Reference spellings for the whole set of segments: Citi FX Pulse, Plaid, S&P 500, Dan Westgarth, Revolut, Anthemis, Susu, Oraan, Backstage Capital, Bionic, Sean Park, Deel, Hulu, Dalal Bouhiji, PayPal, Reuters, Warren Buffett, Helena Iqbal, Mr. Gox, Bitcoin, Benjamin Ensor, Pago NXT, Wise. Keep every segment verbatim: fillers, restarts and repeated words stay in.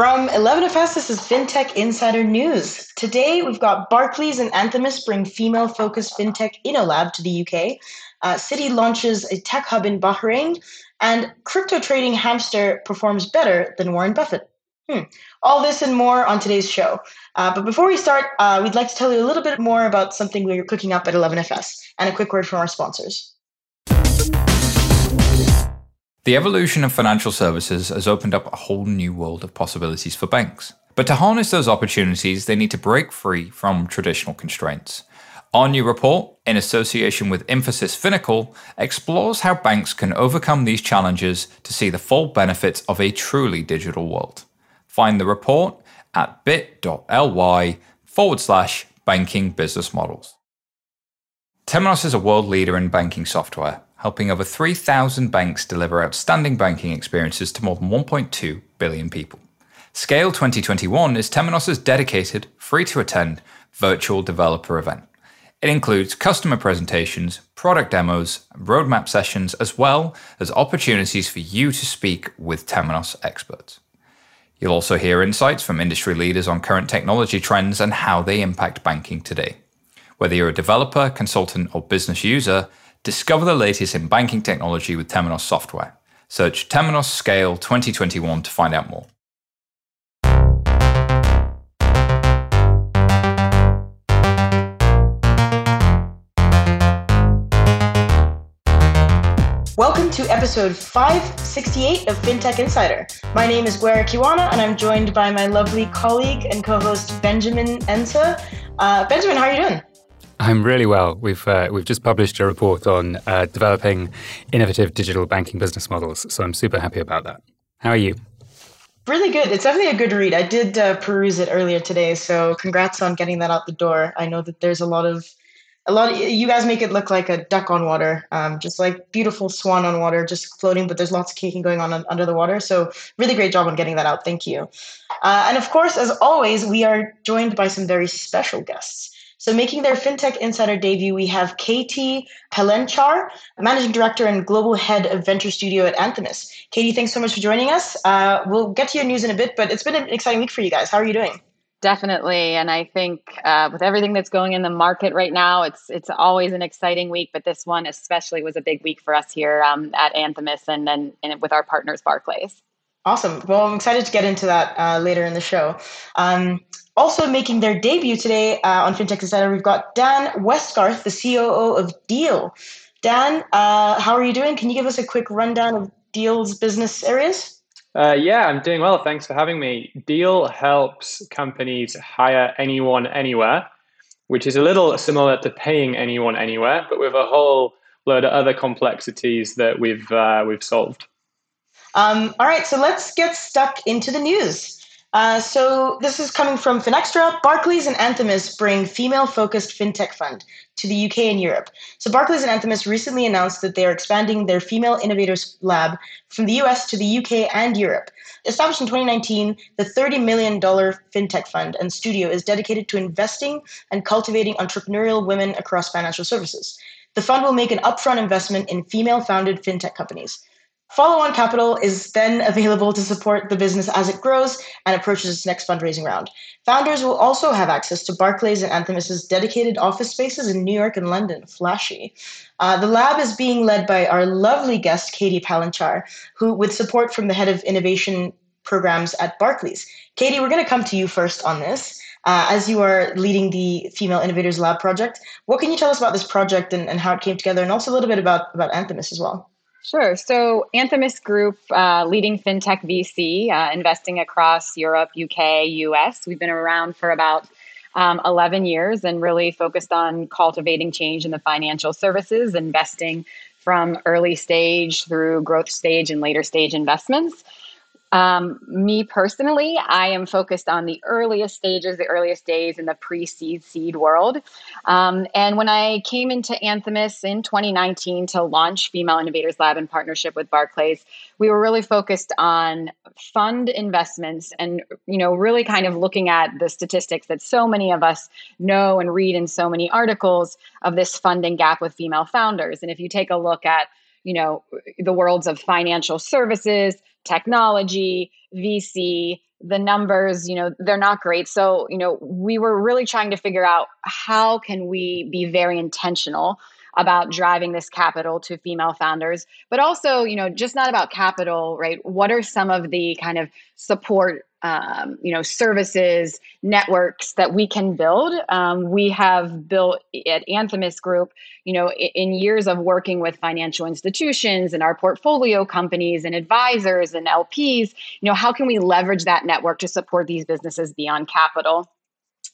From eleven F S, this is FinTech Insider News. Today, we've got Barclays and Anthemis bring female-focused FinTech InnoLab to the U K. Uh, Citi launches a tech hub in Bahrain. And crypto trading hamster performs better than Warren Buffett. Hmm. All this and more on today's show. Uh, but before we start, uh, we'd like to tell you a little bit more about something we're cooking up at eleven F S. And a quick word from our sponsors. The evolution of financial services has opened up a whole new world of possibilities for banks. But to harness those opportunities, they need to break free from traditional constraints. Our new report, in association with Infosys Finacle, explores how banks can overcome these challenges to see the full benefits of a truly digital world. Find the report at bit.ly forward slash banking business models. Temenos is a world leader in banking software, helping over three thousand banks deliver outstanding banking experiences to more than one point two billion people. Scale twenty twenty-one is Temenos's dedicated, free-to-attend virtual developer event. It includes customer presentations, product demos, roadmap sessions, as well as opportunities for you to speak with Temenos experts. You'll also hear insights from industry leaders on current technology trends and how they impact banking today. Whether you're a developer, consultant, or business user, discover the latest in banking technology with Temenos software. Search Temenos Scale twenty twenty-one to find out more. Welcome to episode five sixty-eight of FinTech Insider. My name is Guerra Kiwana, and I'm joined by my lovely colleague and co-host Benjamin Ensor. Uh, Benjamin, how are you doing? I'm really well. We've uh, we've just published a report on uh, developing innovative digital banking business models, so I'm super happy about that. How are you? Really good. It's definitely a good read. I did uh, peruse it earlier today, so congrats on getting that out the door. I know that there's a lot of a lot of you guys make it look like a duck on water, um, just like beautiful swan on water, just floating. But there's lots of kicking going on under the water. So really great job on getting that out. Thank you. Uh, and of course, as always, we are joined by some very special guests. So making their FinTech Insider debut, we have Katie Palenchar, Managing Director and Global Head of Venture Studio at Anthemis. Katie, thanks so much for joining us. Uh, we'll get to your news in a bit, but it's been an exciting week for you guys. How are you doing? Definitely. And I think uh, with everything that's going in the market right now, it's it's always an exciting week. But this one especially was a big week for us here um, at Anthemis and then with our partners, Barclays. Awesome. Well, I'm excited to get into that uh, later in the show. Um, also making their debut today uh, on FinTech Insider, we've got Dan Westgarth, the C O O of Deel. Dan, uh, how are you doing? Can you give us a quick rundown of Deel's business areas? Uh, yeah, I'm doing well. Thanks for having me. Deel helps companies hire anyone anywhere, which is a little similar to paying anyone anywhere, but with a whole load of other complexities that we've uh, we've solved. Um, all right, so let's get stuck into the news. Uh, so this is coming from Finextra. Barclays and Anthemis bring female-focused fintech fund to the U K and Europe. So Barclays and Anthemis recently announced that they are expanding their female innovators lab from the U S to the U K and Europe. Established in twenty nineteen, the thirty million dollars fintech fund and studio is dedicated to investing and cultivating entrepreneurial women across financial services. The fund will make an upfront investment in female-founded fintech companies. Follow-on capital is then available to support the business as it grows and approaches its next fundraising round. Founders will also have access to Barclays and Anthemis' dedicated office spaces in New York and London. Flashy. Uh, the lab is being led by our lovely guest, Katie Palenchar, who, with support from the head of innovation programs at Barclays. Katie, we're going to come to you first on this. Uh, as you are leading the Female Innovators Lab project, what can you tell us about this project and, and how it came together, and also a little bit about, about Anthemis as well? Sure. So Anthemis Group, uh, leading fintech V C, uh, investing across Europe, U K, U S. We've been around for about um, eleven years and really focused on cultivating change in the financial services, investing from early stage through growth stage and later stage investments. Um, me personally, I am focused on the earliest stages, the earliest days in the pre-seed seed world. Um, and when I came into Anthemis in twenty nineteen to launch Female Innovators Lab in partnership with Barclays, we were really focused on fund investments and, you know, really kind of looking at the statistics that so many of us know and read in so many articles of this funding gap with female founders. And if you take a look at, you know, the worlds of financial services, technology, V C, the numbers, you know, they're not great. So, you know, we were really trying to figure out how can we be very intentional about driving this capital to female founders, but also, you know, just not about capital, right? What are some of the kind of support, um, you know, services, networks that we can build? Um, we have built at Anthemis Group, you know, in, in years of working with financial institutions and our portfolio companies and advisors and L Ps, you know, how can we leverage that network to support these businesses beyond capital?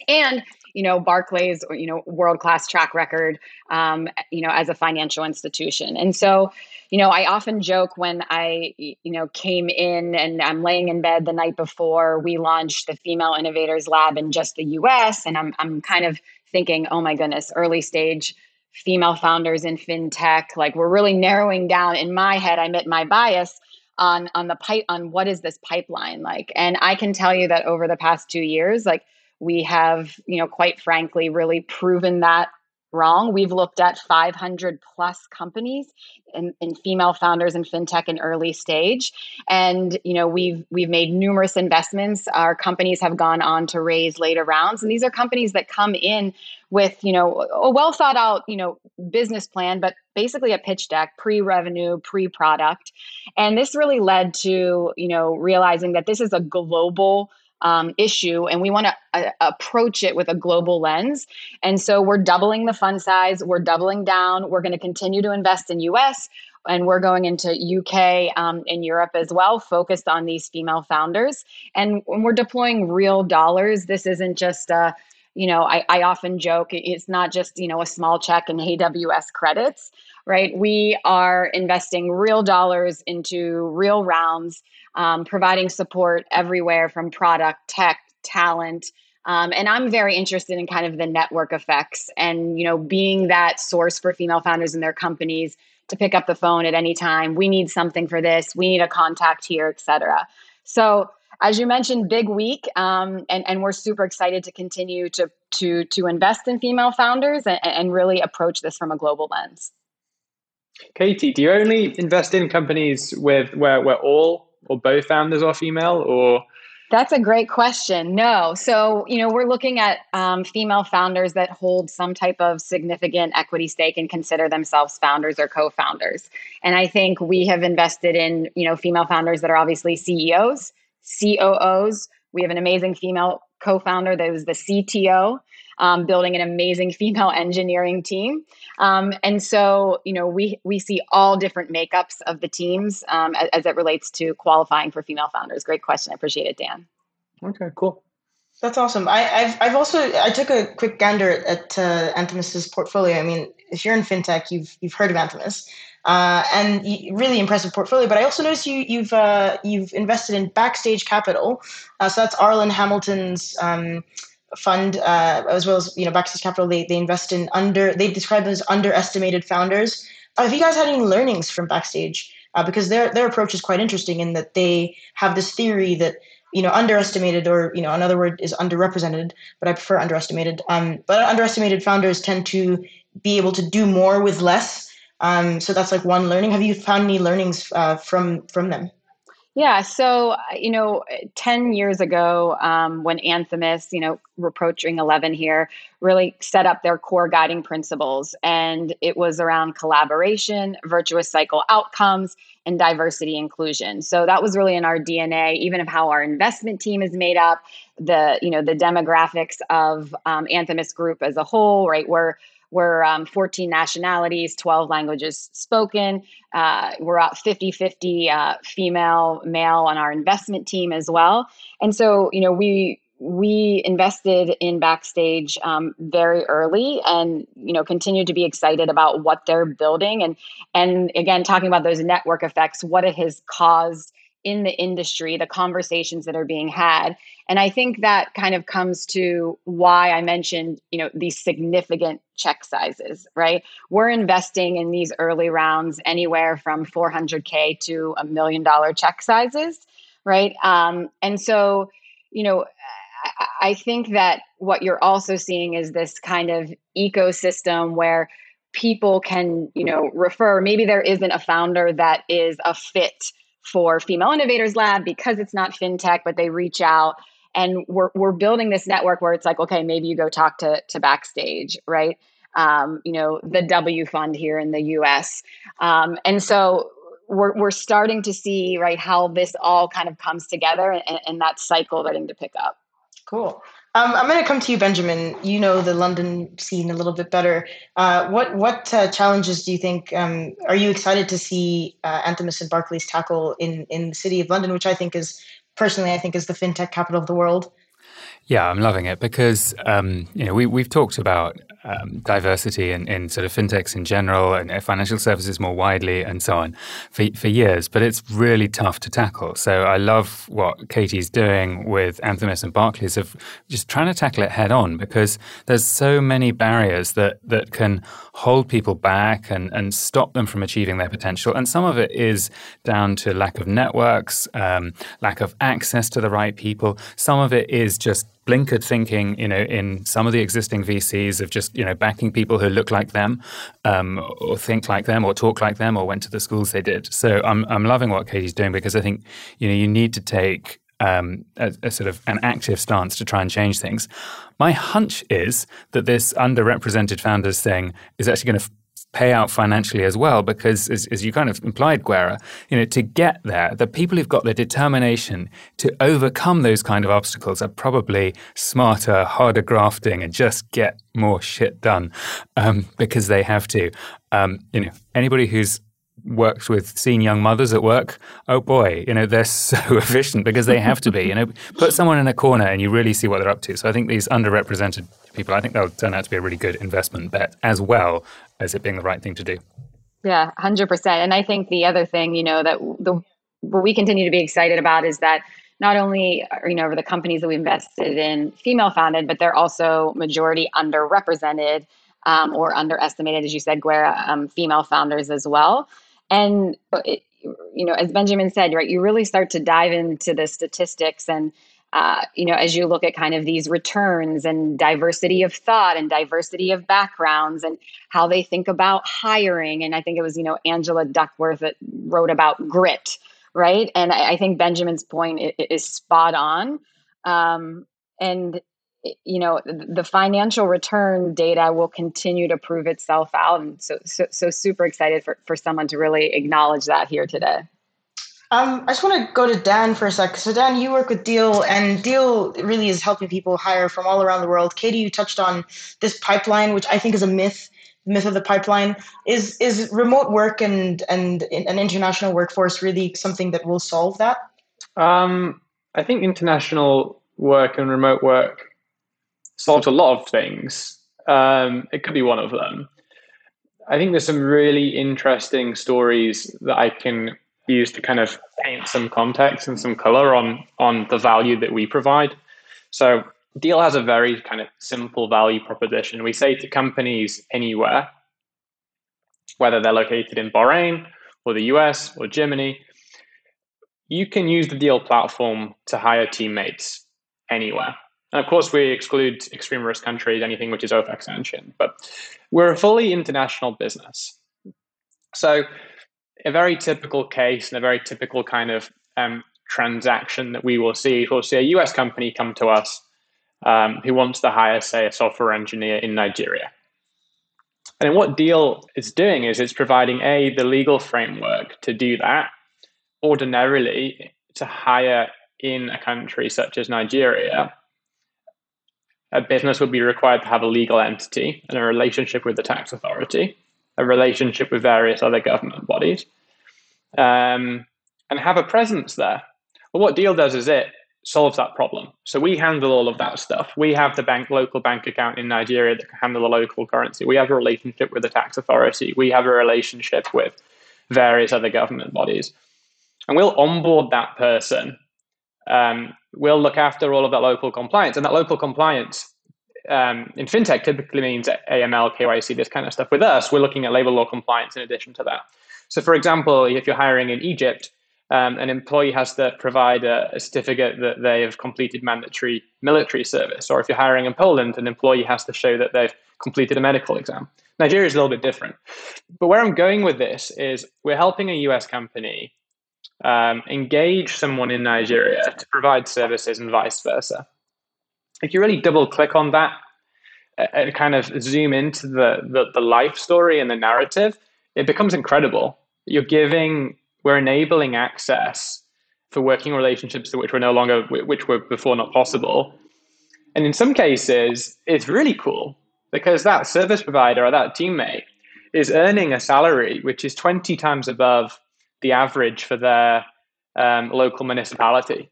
And, you know, Barclays, you know, world-class track record, um, you know, as a financial institution. And so, you know, I often joke when I, you know, came in and I'm laying in bed the night before we launched the Female Innovators Lab in just the U S. And I'm, I'm kind of thinking, oh my goodness, early stage female founders in fintech, like we're really narrowing down in my head. I admit my bias on, on the pipe, on what is this pipeline like? And I can tell you that over the past two years, like, we have, you know, quite frankly, really proven that wrong. We've looked at five hundred plus companies and female founders in fintech and early stage. And, you know, we've we've made numerous investments. Our companies have gone on to raise later rounds. And these are companies that come in with, you know, a well thought out, you know, business plan, but basically a pitch deck, pre-revenue, pre-product. And this really led to, you know, realizing that this is a global Um, issue, and we want to uh, approach it with a global lens. And so we're doubling the fund size, we're doubling down, we're going to continue to invest in U S, and we're going into U K um, and Europe as well, focused on these female founders. And when we're deploying real dollars, this isn't just a, you know, I, I often joke, it's not just, you know, a small check and A W S credits, right? We are investing real dollars into real rounds, Um, providing support everywhere from product, tech, talent. Um, and I'm very interested in kind of the network effects and, you know, being that source for female founders and their companies to pick up the phone at any time. We need something for this. We need a contact here, et cetera. So as you mentioned, big week. Um, and, and we're super excited to continue to, to, to invest in female founders and, and really approach this from a global lens. Katie, do you only invest in companies with where we're all or both founders are female, or? That's a great question. No. So, you know, we're looking at um, female founders that hold some type of significant equity stake and consider themselves founders or co-founders. And I think we have invested in, you know, female founders that are obviously C E Os, C O Os. We have an amazing female co-founder that was the C T O, um, building an amazing female engineering team. Um, and so, you know, we we see all different makeups of the teams um, as, as it relates to qualifying for female founders. Great question. I appreciate it, Dan. Okay, cool. That's awesome. I, I've I've also I took a quick gander at uh, Anthemis's portfolio. I mean, if you're in fintech, you've you've heard of Anthemis, uh, and really impressive portfolio. But I also noticed you you've uh, you've invested in Backstage Capital, uh, so that's Arlen Hamilton's Um, fund, uh, as well as, you know, Backstage Capital. They they invest in under, they've described them as underestimated founders. Uh, have you guys had any learnings from Backstage? Uh, because their their approach is quite interesting in that they have this theory that, you know, underestimated, or, you know, another word is underrepresented, but I prefer underestimated. Um, but underestimated founders tend to be able to do more with less. Um, so that's like one learning. Have you found any learnings uh, from from them? Yeah. So, you know, ten years ago, um, when Anthemis, you know, we're approaching eleven here, really set up their core guiding principles. And it was around collaboration, virtuous cycle outcomes, and diversity inclusion. So that was really in our D N A, even of how our investment team is made up, the, you know, the demographics of um, Anthemis Group as a whole, right? We're We're um, fourteen nationalities, twelve languages spoken. Uh, we're at fifty-fifty uh, female, male on our investment team as well. And so, you know, we we invested in Backstage um, very early, and, you know, continue to be excited about what they're building. And and again, talking about those network effects, what it has caused in the industry, the conversations that are being had. And I think that kind of comes to why I mentioned, you know, these significant check sizes, right? We're investing in these early rounds anywhere from four hundred K to a million dollar check sizes, right? Um, and so, you know, I, I think that what you're also seeing is this kind of ecosystem where people can, you know, refer, maybe there isn't a founder that is a fit for Female Innovators Lab because it's not fintech, but they reach out. And we're we're building this network where it's like, okay, maybe you go talk to to Backstage, right? Um, you know, the W Fund here in the U S. Um, and so we're we're starting to see, right, how this all kind of comes together, and, and that cycle starting to pick up. Cool. Um, I'm going to come to you, Benjamin. You know the London scene a little bit better. Uh, what what uh, challenges do you think, um, are you excited to see uh, Anthemis and Barclays tackle in, in the city of London, which I think is, personally, I think is the fintech capital of the world? Yeah, I'm loving it because, um, you know, we, we've talked about um, diversity in, in sort of fintechs in general and financial services more widely and so on for, for years, but it's really tough to tackle. So I love what Katie's doing with Anthemis and Barclays of just trying to tackle it head on, because there's so many barriers that that can hold people back and, and stop them from achieving their potential. And some of it is down to lack of networks, um, lack of access to the right people. Some of it is just blinkered thinking, you know, in some of the existing V Cs of just, you know, backing people who look like them, um, or think like them, or talk like them, or went to the schools they did. So I'm I'm loving what Katie's doing, because I think, you know, you need to take um, a, a sort of an active stance to try and change things. My hunch is that this underrepresented founders thing is actually going to f- pay out financially as well, because as, as you kind of implied, Guerra, you know, to get there, the people who've got the determination to overcome those kind of obstacles are probably smarter, harder grafting, and just get more shit done um, because they have to. Um, you know, anybody who's worked with seeing young mothers at work, oh boy, you know, they're so efficient because they have to be. You know, put someone in a corner and you really see what they're up to. So I think these underrepresented people, I think that'll turn out to be a really good investment bet, as well as it being the right thing to do. Yeah, one hundred percent. And I think the other thing, you know, that the what we continue to be excited about is that not only, you know, are the companies that we invested in female founded, but they're also majority underrepresented um, or underestimated, as you said, Guerra, um, female founders as well. And, you know, as Benjamin said, right, you really start to dive into the statistics and, uh, you know, as you look at kind of these returns and diversity of thought and diversity of backgrounds and how they think about hiring. And I think it was, you know, Angela Duckworth that wrote about grit, right? And I, I think Benjamin's point is, is spot on. Um, and, you know, the financial return data will continue to prove itself out. And so, so, so super excited for, for someone to really acknowledge that here today. Um, I just want to go to Dan for a sec. So Dan, you work with Deel, and Deel really is helping people hire from all around the world. Katie, you touched on this pipeline, which I think is a myth. Myth of the pipeline is is remote work and and an international workforce really something that will solve that? Um, I think international work and remote work solved a lot of things. Um, it could be one of them. I think there's some really interesting stories that I can use to kind of paint some context and some color on on the value that we provide. So Deel has a very kind of simple value proposition. We say to companies anywhere, whether they're located in Bahrain or the U S or Germany, you can use the Deel platform to hire teammates anywhere. And of course, we exclude extreme risk countries, anything which is over extension, but we're a fully international business. So a very typical case and a very typical kind of um, transaction that we will see, we'll see a U S company come to us um, who wants to hire, say, a software engineer in Nigeria. And what Deel is doing is it's providing, A, the legal framework to do that. Ordinarily, to hire in a country such as Nigeria, a business would be required to have a legal entity and a relationship with the tax authority, a relationship with various other government bodies, um, and have a presence there. Well, what Deel does is it solves that problem. So we handle all of that stuff. We have the bank, local bank account in Nigeria that can handle the local currency. We have a relationship with the tax authority. We have a relationship with various other government bodies. And we'll onboard that person. Um, we'll look after all of that local compliance. And that local compliance um, in fintech typically means A M L, K Y C, this kind of stuff. With us, we're looking at labor law compliance in addition to that. So for example, if you're hiring in Egypt, um, an employee has to provide a, a certificate that they have completed mandatory military service. Or if you're hiring in Poland, an employee has to show that they've completed a medical exam. Nigeria is a little bit different. But where I'm going with this is we're helping a U S company um, engage someone in Nigeria to provide services and vice versa. If you really double click on that and kind of zoom into the, the, the life story and the narrative, it becomes incredible. You're giving, we're enabling access for working relationships which were no longer, which were before not possible. And in some cases, it's really cool because that service provider or that teammate is earning a salary which is twenty times above the average for their um, local municipality.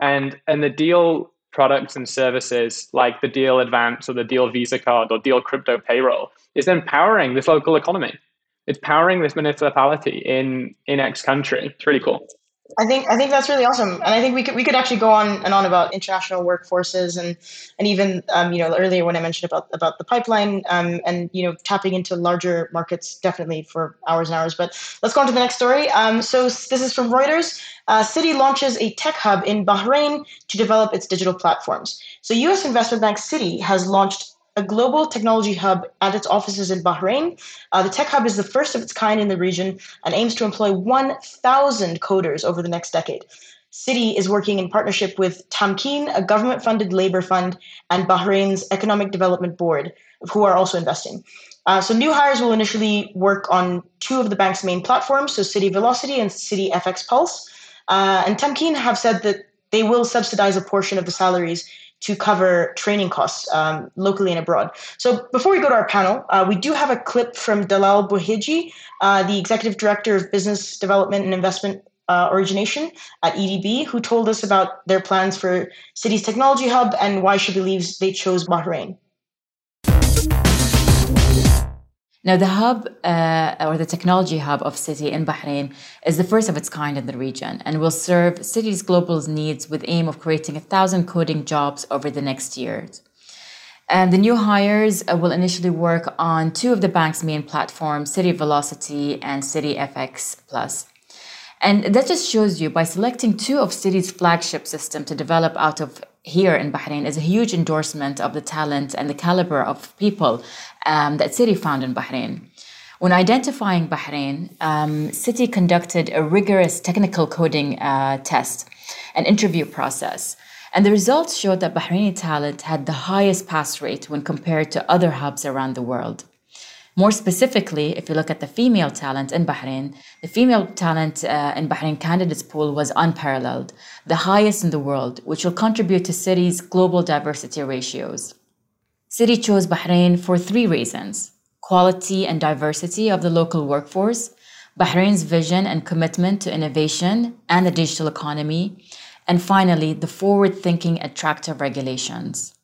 And and the Deel products and services like the Deel Advance or the Deel Visa Card or Deel Crypto Payroll is empowering this local economy. It's powering this municipality in, in X country. It's really cool. I think I think that's really awesome, and I think we could we could actually go on and on about international workforces and and even um, you know earlier when I mentioned about about the pipeline um, and you know tapping into larger markets definitely for hours and hours. But let's go on to the next story. Um, so this is from Reuters. Uh, Citi launches a tech hub in Bahrain to develop its digital platforms. So U S investment bank Citi has launched a global technology hub at its offices in Bahrain. Uh, the tech hub is the first of its kind in the region and aims to employ one thousand coders over the next decade. Citi is working in partnership with Tamkeen, a government-funded labor fund, and Bahrain's Economic Development Board, who are also investing. Uh, so new hires will initially work on two of the bank's main platforms, so Citi Velocity and Citi F X Pulse. Uh, and Tamkeen have said that they will subsidize a portion of the salaries to cover training costs um, locally and abroad. So before we go to our panel, uh, we do have a clip from Dalal Bouhiji, uh, the Executive Director of Business Development and Investment uh, Origination at E D B, who told us about their plans for Citi's technology hub and why she believes they chose Bahrain. Now, the hub uh, or the technology hub of Citi in Bahrain is the first of its kind in the region and will serve Citi's global needs with aim of creating one thousand coding jobs over the next years. And the new hires will initially work on two of the bank's main platforms, Citi Velocity and Citi F X Plus. And that just shows you by selecting two of Citi's flagship systems to develop out of here in Bahrain is a huge endorsement of the talent and the caliber of people um, that Citi found in Bahrain. When identifying Bahrain, um, Citi conducted a rigorous technical coding uh, test and interview process. And the results showed that Bahraini talent had the highest pass rate when compared to other hubs around the world. More specifically, if you look at the female talent in Bahrain, the female talent uh, in Bahrain candidates pool was unparalleled, the highest in the world, which will contribute to Citi's global diversity ratios. Citi chose Bahrain for three reasons: quality and diversity of the local workforce, Bahrain's vision and commitment to innovation and the digital economy, and finally, the forward-thinking, attractive regulations.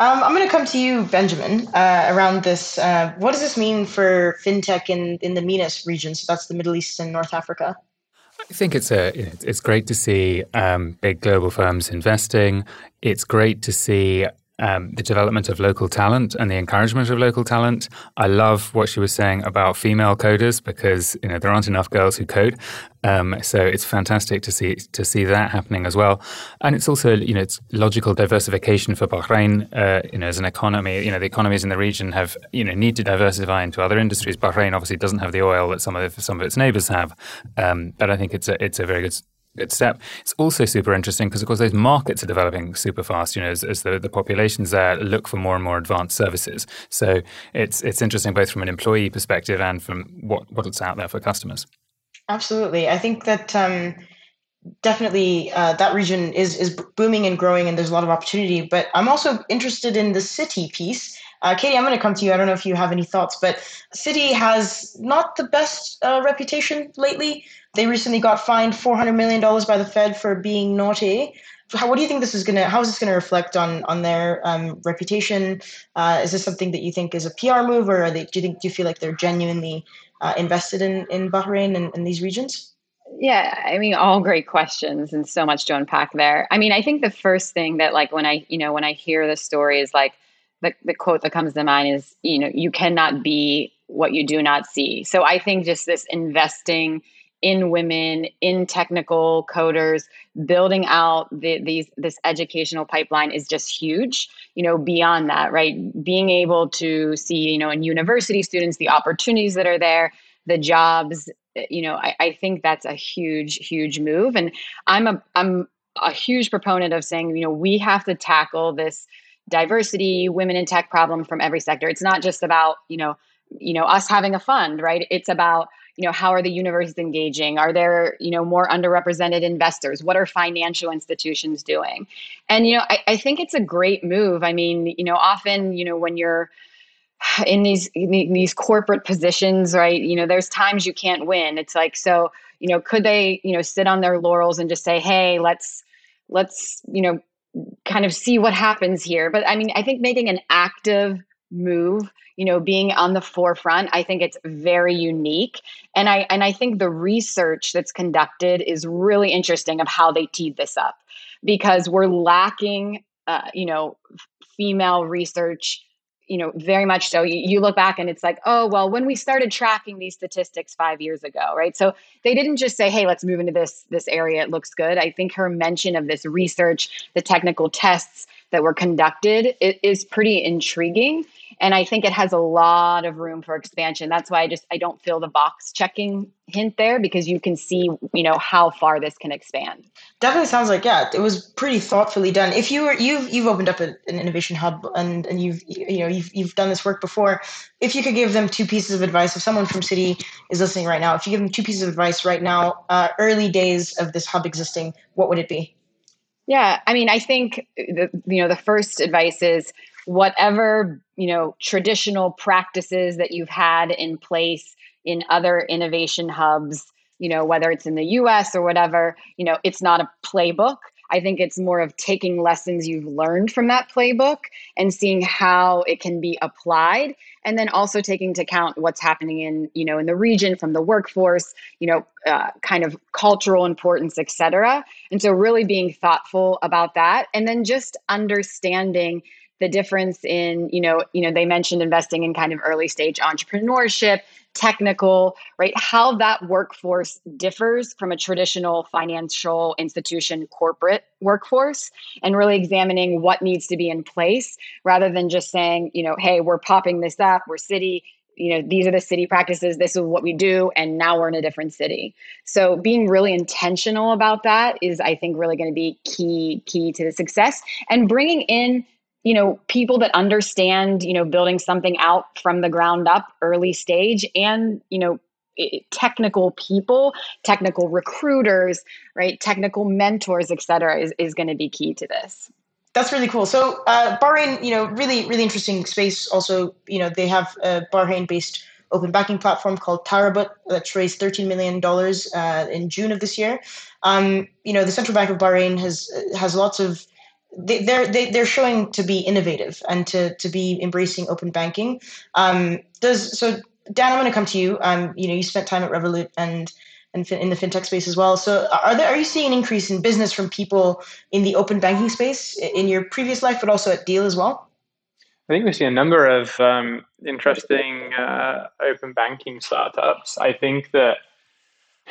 Um, I'm going to come to you, Benjamin, uh, around this. Uh, what does this mean for fintech in, in the MENAS region? So that's the Middle East and North Africa. I think it's a, it's great to see um, big global firms investing. It's great to see um, the development of local talent and the encouragement of local talent. I love what she was saying about female coders because you know there aren't enough girls who code. Um, so it's fantastic to see to see that happening as well, and it's also you know it's logical diversification for Bahrain. Uh, you know, as an economy, you know the economies in the region have you know need to diversify into other industries. Bahrain obviously doesn't have the oil that some of the, some of its neighbours have, um, but I think it's a, it's a very good. Good step. It's also super interesting because, of course, those markets are developing super fast. You know, as, as the, the populations there look for more and more advanced services. So it's it's interesting both from an employee perspective and from what what's out there for customers. Absolutely, I think that um, definitely uh, that region is is booming and growing, and there's a lot of opportunity. But I'm also interested in the Citi piece. Uh, Katie, I'm going to come to you. I don't know if you have any thoughts, but Citi has not the best uh, reputation lately. They recently got fined four hundred million dollars by the Fed for being naughty. How, what do you think this is going to? How is this going to reflect on on their um, reputation? Uh, is this something that you think is a P R move, or are they, do you think do you feel like they're genuinely uh, invested in in Bahrain and in these regions? Yeah, I mean, all great questions and so much to unpack there. I mean, I think the first thing that like when I you know when I hear the story is like. The, the quote that comes to mind is, you know, you cannot be what you do not see. So I think just this investing in women, in technical coders, building out the, these this educational pipeline is just huge, you know, beyond that, right? Being able to see, you know, in university students, the opportunities that are there, the jobs you know, I, I think that's a huge, huge move. And I'm a I'm a huge proponent of saying, you know, we have to tackle this diversity, women in tech problem from every sector. It's not just about, you know, you know, us having a fund, right? It's about, you know, how are the universities engaging? Are there, you know, more underrepresented investors? What are financial institutions doing? And, you know, I, I think it's a great move. I mean, you know, often, you know, when you're in these, in these corporate positions, right, you know, there's times you can't win. It's like, so, you know, could they, you know, sit on their laurels and just say, hey, let's, let's, you know, kind of see what happens here. But I mean, I think making an active move, you know, being on the forefront, I think it's very unique. And I, and I think the research that's conducted is really interesting of how they teed this up, because we're lacking, uh, you know, female research, you know, very much so. You, you look back and it's like, oh, well, when we started tracking these statistics five years ago, right? So they didn't just say, hey, let's move into this, this area. It looks good. I think her mention of this research, the technical tests that were conducted, it is pretty intriguing. And I think it has a lot of room for expansion. That's why I just, I don't feel the box checking hint there, because you can see, you know, how far this can expand. Definitely sounds like, yeah, it was pretty thoughtfully done. If you were, you've, you've opened up a, an innovation hub and, and you've, you know, you've, you've done this work before. If you could give them two pieces of advice, if someone from Citi is listening right now, if you give them two pieces of advice right now, uh, early days of this hub existing, what would it be? Yeah. I mean, I think, the, you know, the first advice is, whatever, you know, traditional practices that you've had in place in other innovation hubs, you know, whether it's in the U S or whatever, you know, it's not a playbook. I think it's more of taking lessons you've learned from that playbook and seeing how it can be applied. And then also taking into account what's happening in, you know, in the region, from the workforce, you know, uh, kind of cultural importance, et cetera. And so really being thoughtful about that. And then just understanding the difference in, you know, you know, they mentioned investing in kind of early stage entrepreneurship, technical, right? How that workforce differs from a traditional financial institution, corporate workforce, and really examining what needs to be in place rather than just saying, you know, hey, we're popping this up, we're Citi, you know, these are the Citi practices, this is what we do, and now we're in a different city. So being really intentional about that is, I think, really going to be key, key to the success, and bringing in, you know, people that understand, you know, building something out from the ground up, early stage, and, you know, technical people, technical recruiters, right, technical mentors, et cetera, is, is going to be key to this. That's really cool. So uh, Bahrain, you know, really, really interesting space. Also, you know, they have a Bahrain-based open banking platform called Tarabut that's raised thirteen million dollars uh, in June of this year. Um, you know, the Central Bank of Bahrain has has lots of They, they're they, they're showing to be innovative and to to be embracing open banking. Um, does so, Dan? I'm going to come to you. Um, you know, you spent time at Revolut and and fin, in the fintech space as well. So, are there are you seeing an increase in business from people in the open banking space in your previous life, but also at Deel as well? I think we see a number of um, interesting uh, open banking startups. I think that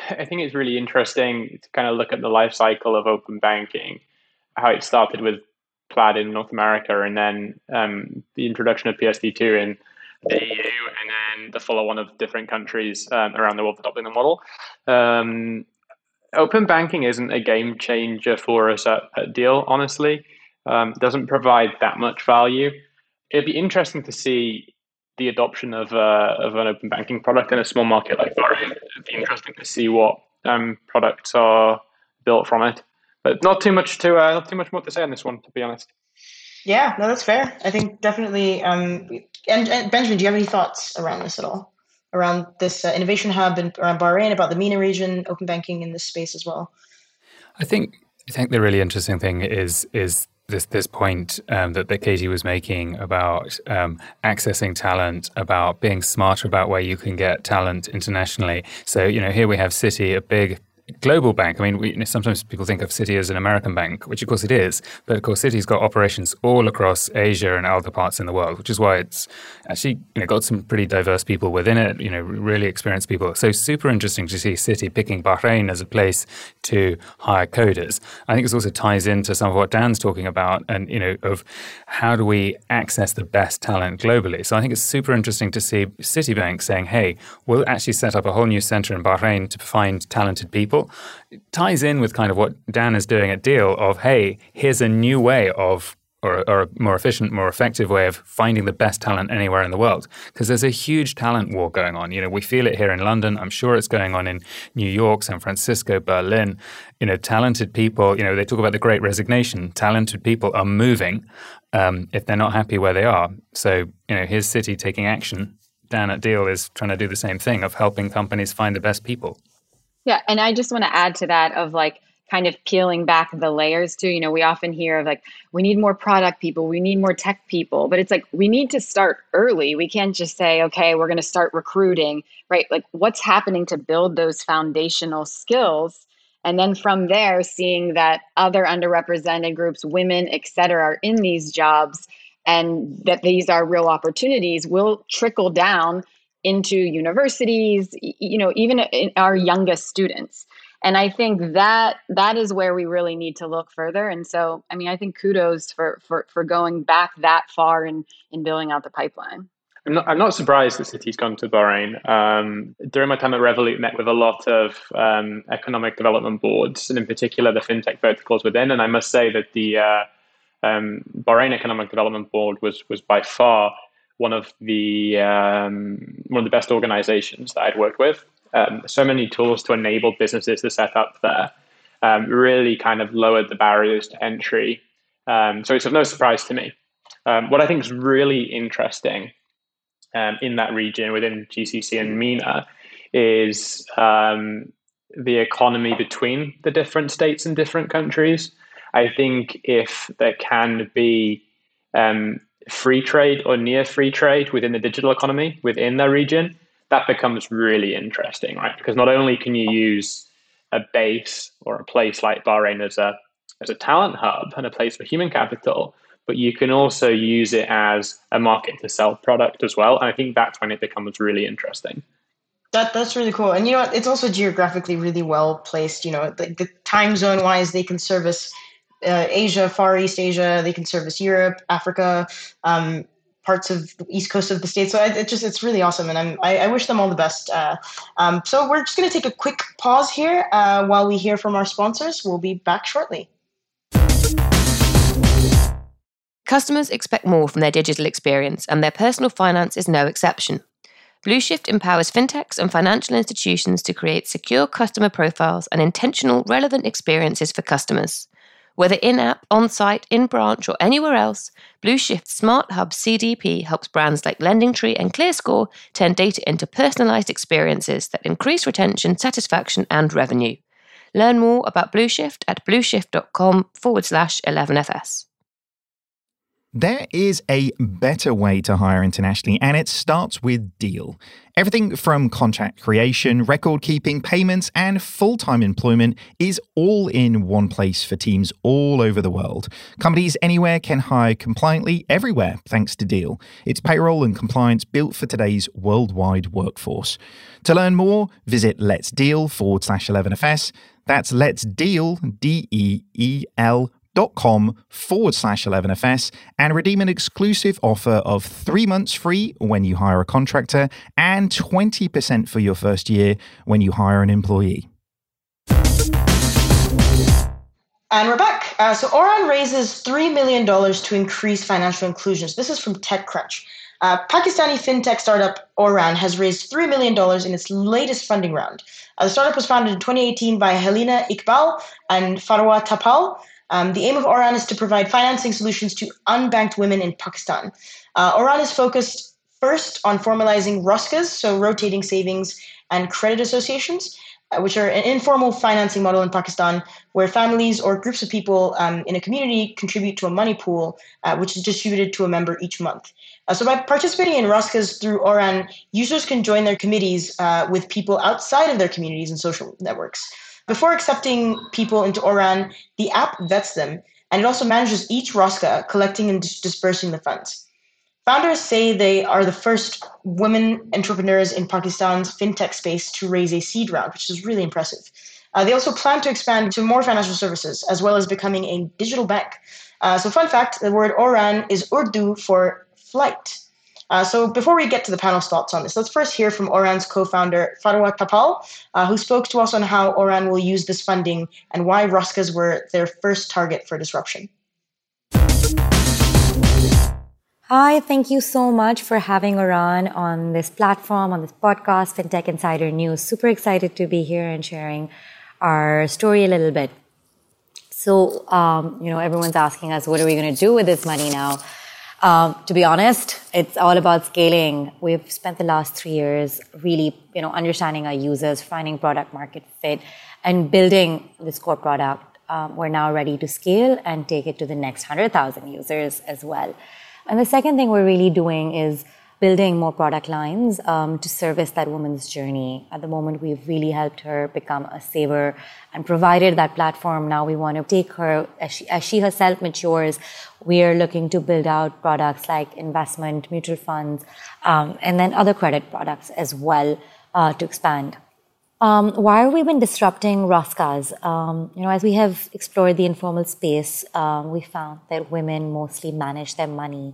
I think it's really interesting to kind of look at the life cycle of open banking, how it started with Plaid in North America, and then um, the introduction of P S D two in the E U, and then the follow-on of different countries um, around the world adopting the model. Um, open banking isn't a game changer for us at, at Deel, honestly. Um, it doesn't provide that much value. It'd be interesting to see the adoption of, uh, of an open banking product in a small market like Bahrain. It'd be interesting to see what um, products are built from it. But not too much to uh, not too much more to say on this one, to be honest. Yeah, no, that's fair. I think definitely. Um, and, and Benjamin, do you have any thoughts around this at all? Around this uh, innovation hub and around Bahrain, about the MENA region, open banking in this space as well. I think I think the really interesting thing is is this this point um, that that Katie was making about um, accessing talent, about being smarter about where you can get talent internationally. So you know, here we have Citi, a big global bank. I mean, we, you know, sometimes people think of Citi as an American bank, which of course it is. But of course, Citi's got operations all across Asia and other parts in the world, which is why it's actually, you know, got some pretty diverse people within it, you know, really experienced people. So super interesting to see Citi picking Bahrain as a place to hire coders. I think this also ties into some of what Dan's talking about and, you know, of how do we access the best talent globally. So I think it's super interesting to see Citibank saying, hey, we'll actually set up a whole new center in Bahrain to find talented people. It ties in with kind of what Dan is doing at Deel of, hey, here's a new way of, or, or a more efficient, more effective way of finding the best talent anywhere in the world. Because there's a huge talent war going on. You know, we feel it here in London. I'm sure it's going on in New York, San Francisco, Berlin. You know, talented people, you know, they talk about the Great Resignation. Talented people are moving um, if they're not happy where they are. So, you know, here's Citi taking action. Dan at Deel is trying to do the same thing of helping companies find the best people. Yeah, and I just want to add to that of like kind of peeling back the layers too. You know, we often hear of like, we need more product people, we need more tech people, but it's like, we need to start early. We can't just say, okay, we're going to start recruiting, right? Like what's happening to build those foundational skills. And then from there, seeing that other underrepresented groups, women, et cetera, are in these jobs and that these are real opportunities will trickle down into universities, you know, even in our youngest students. And I think that that is where we really need to look further. And so, I mean, I think kudos for for, for going back that far and in building out the pipeline. I'm not, I'm not surprised that Citi's gone to Bahrain. Um, during my time at Revolut, met with a lot of um, economic development boards, and in particular the fintech verticals within. And I must say that the uh, um, Bahrain Economic Development Board was was by far one of the um, one of the best organizations that I'd worked with. Um, so many tools to enable businesses to set up there, um, really kind of lowered the barriers to entry. Um, so it's of no surprise to me. Um, what I think is really interesting um, in that region within G C C and MENA is um, the economy between the different states and different countries. I think if there can be um, free trade or near free trade within the digital economy within their region, that becomes really interesting, right? Because not only can you use a base or a place like Bahrain as a as a talent hub and a place for human capital, but you can also use it as a market to sell product as well. And I think that's when it becomes really interesting. That that's really cool. And you know what? It's also geographically really well placed. You know, like the, the time zone wise, they can service Uh, Asia, Far East Asia, they can service Europe, Africa, um, parts of the East Coast of the States. So I, it just, it's really awesome. And I'm, I, I wish them all the best. Uh, um, so we're just going to take a quick pause here uh, while we hear from our sponsors. We'll be back shortly. Customers expect more from their digital experience, and their personal finance is no exception. Blueshift empowers fintechs and financial institutions to create secure customer profiles and intentional, relevant experiences for customers. Whether in-app, on-site, in-branch, or anywhere else, Blueshift's Smart Hub C D P helps brands like LendingTree and ClearScore turn data into personalized experiences that increase retention, satisfaction, and revenue. Learn more about Blueshift at blueshift.com forward slash 11FS. There is a better way to hire internationally, and it starts with Deel. Everything from contract creation, record keeping, payments, and full-time employment is all in one place for teams all over the world. Companies anywhere can hire compliantly everywhere thanks to Deel. It's payroll and compliance built for today's worldwide workforce. To learn more, visit Let's Deel forward slash 11FS. That's Let's Deel, D E E L dot com forward slash 11FS and redeem an exclusive offer of three months free when you hire a contractor and twenty percent for your first year when you hire an employee. And we're back. Uh, so Oraan raises three million dollars to increase financial inclusion. So this is from TechCrunch. Uh, Pakistani fintech startup Oraan has raised three million dollars in its latest funding round. Uh, the startup was founded in twenty eighteen by Helena Iqbal and Farwa Tapal. Um, the aim of Oraan is to provide financing solutions to unbanked women in Pakistan. Uh, Oraan is focused first on formalizing ROSCAs, so rotating savings and credit associations, uh, which are an informal financing model in Pakistan where families or groups of people um, in a community contribute to a money pool, uh, which is distributed to a member each month. Uh, so by participating in ROSCAs through Oraan, users can join their committees uh, with people outside of their communities and social networks. Before accepting people into Oraan, the app vets them, and it also manages each Rosca, collecting and dis- dispersing the funds. Founders say they are the first women entrepreneurs in Pakistan's fintech space to raise a seed round, which is really impressive. Uh, they also plan to expand to more financial services, as well as becoming a digital bank. Uh, so fun fact, the word Oraan is Urdu for flight. Uh, so before we get to the panel's thoughts on this, let's first hear from Oraan's co-founder, Farwa Tapal, uh, who spoke to us on how Oraan will use this funding and why Roscas were their first target for disruption. Hi, thank you so much for having Oraan on this platform, on this podcast, FinTech Insider News. Super excited to be here and sharing our story a little bit. So, um, you know, everyone's asking us, what are we going to do with this money now? Um, to be honest, it's all about scaling. We've spent the last three years really, you know, understanding our users, finding product market fit, and building this core product. Um, we're now ready to scale and take it to the next one hundred thousand users as well. And the second thing we're really doing is building more product lines um, to service that woman's journey. At the moment, we've really helped her become a saver and provided that platform. Now we want to take her, as she, as she herself matures, we are looking to build out products like investment, mutual funds, um, and then other credit products as well uh, to expand. Um, why have we been disrupting Roscas? Um, you know, as we have explored the informal space, um, we found that women mostly manage their money.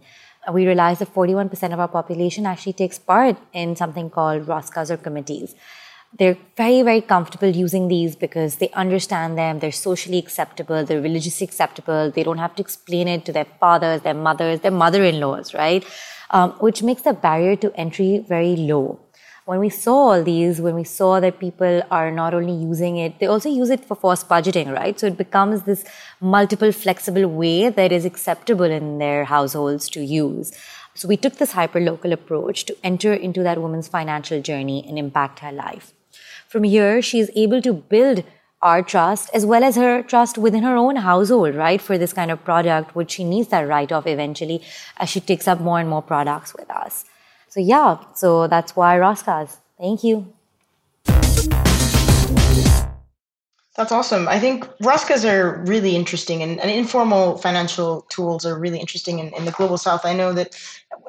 We realized that forty-one percent of our population actually takes part in something called Roscas or committees. They're very, very comfortable using these because they understand them, they're socially acceptable, they're religiously acceptable, they don't have to explain it to their fathers, their mothers, their mother-in-laws, right? Um, which makes the barrier to entry very low. When we saw all these, when we saw that people are not only using it, they also use it for forced budgeting, right? So it becomes this multiple flexible way that is acceptable in their households to use. So we took this hyperlocal approach to enter into that woman's financial journey and impact her life. From here, she is able to build our trust as well as her trust within her own household, right? For this kind of product, which she needs that write-off eventually as she takes up more and more products with us. So yeah, so that's why Roscas. Thank you. That's awesome. I think Roscas are really interesting, and, and informal financial tools are really interesting in, in the global south. I know that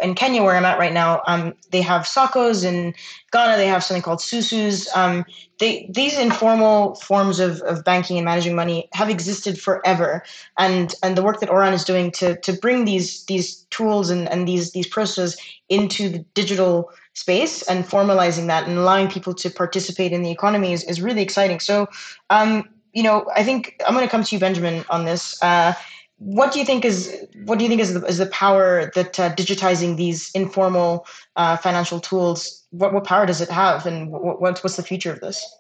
in Kenya, where I'm at right now, um, they have Sakos. In Ghana, they have something called Susus. Um, they, these informal forms of, of banking and managing money have existed forever. And and the work that Oraan is doing to to bring these these tools and, and these these processes into the digital space and formalizing that and allowing people to participate in the economy is, is really exciting. So, um, you know, I think I'm going to come to you, Benjamin, on this. Uh, what do you think is what do you think is the, is the power that uh, digitizing these informal uh, financial tools? What what power does it have, and what, what what's the future of this?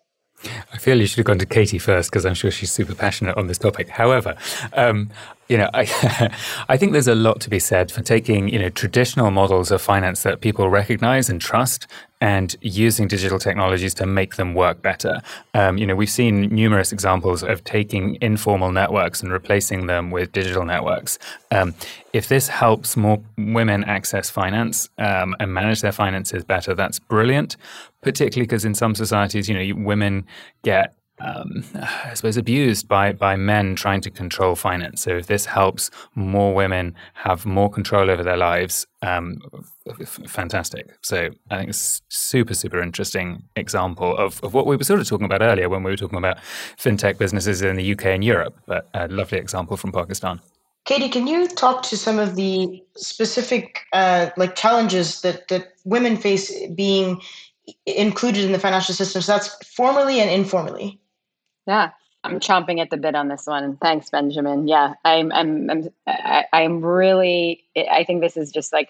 I feel you should have gone to Katie first, because I'm sure she's super passionate on this topic. However, um, you know, I, I think there's a lot to be said for taking, you know, traditional models of finance that people recognize and trust, and using digital technologies to make them work better. Um, you know, we've seen numerous examples of taking informal networks and replacing them with digital networks. Um, if this helps more women access finance um, and manage their finances better, that's brilliant, particularly because in some societies, you know, women get, Um, I suppose, abused by by men trying to control finance. So if this helps more women have more control over their lives, um, f- fantastic. So I think it's super, super interesting example of, of what we were sort of talking about earlier when we were talking about fintech businesses in the U K and Europe, but a lovely example from Pakistan. Katie, can you talk to some of the specific uh, like challenges that, that women face being included in the financial system? So that's formally and informally. Yeah, I'm chomping at the bit on this one. Thanks, Benjamin. Yeah, I'm, I'm, I'm, I'm really. I think this is just like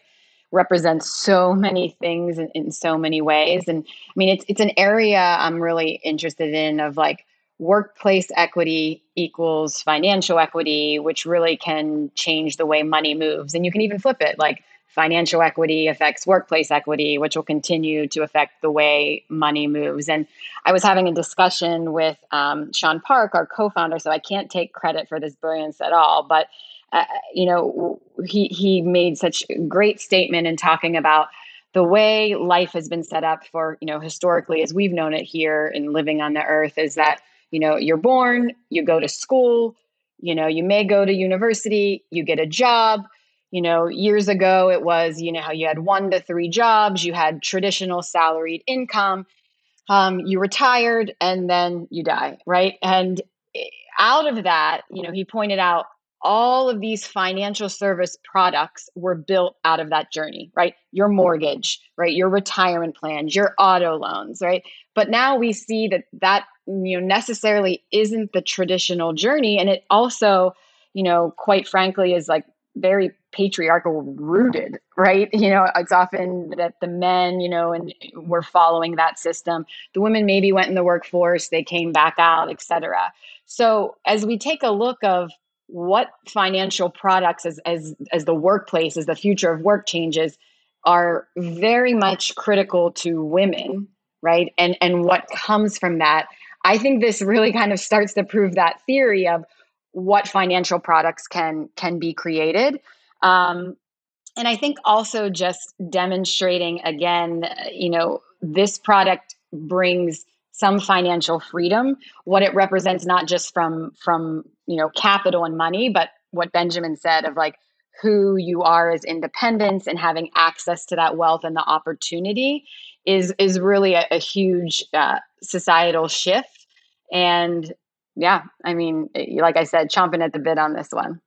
represents so many things in, in so many ways. And I mean, it's it's an area I'm really interested in of like workplace equity equals financial equity, which really can change the way money moves. And you can even flip it, like financial equity affects workplace equity, which will continue to affect the way money moves. And I was having a discussion with um, Sean Park, our co-founder, so I can't take credit for this brilliance at all. But, uh, you know, he, he made such a great statement in talking about the way life has been set up for, you know, historically, as we've known it here and living on the earth, is that You know, you're born, you go to school, you know, you may go to university, you get a job. You know, years ago, it was, you know, how you had one to three jobs, you had traditional salaried income, um, you retired, and then you die, right? And out of that, you know, he pointed out all of these financial service products were built out of that journey, right? Your mortgage, right? Your retirement plans, your auto loans, right? But now we see that that, you know, necessarily isn't the traditional journey. And it also, you know, quite frankly, is like very patriarchal rooted, right? You know, it's often that the men, you know, and were following that system. The women maybe went in the workforce, they came back out, et cetera. So as we take a look of what financial products as, as, as the workplace, as the future of work changes, are very much critical to women, right? And, and what comes from that, I think this really kind of starts to prove that theory of what financial products can can be created. Um, and I think also just demonstrating, again, you know, this product brings some financial freedom, what it represents, not just from, from, you know, capital and money, but what Benjamin said of like who you are as independence and having access to that wealth and the opportunity is, is really a, a huge uh, societal shift. And yeah, I mean, like I said, chomping at the bit on this one.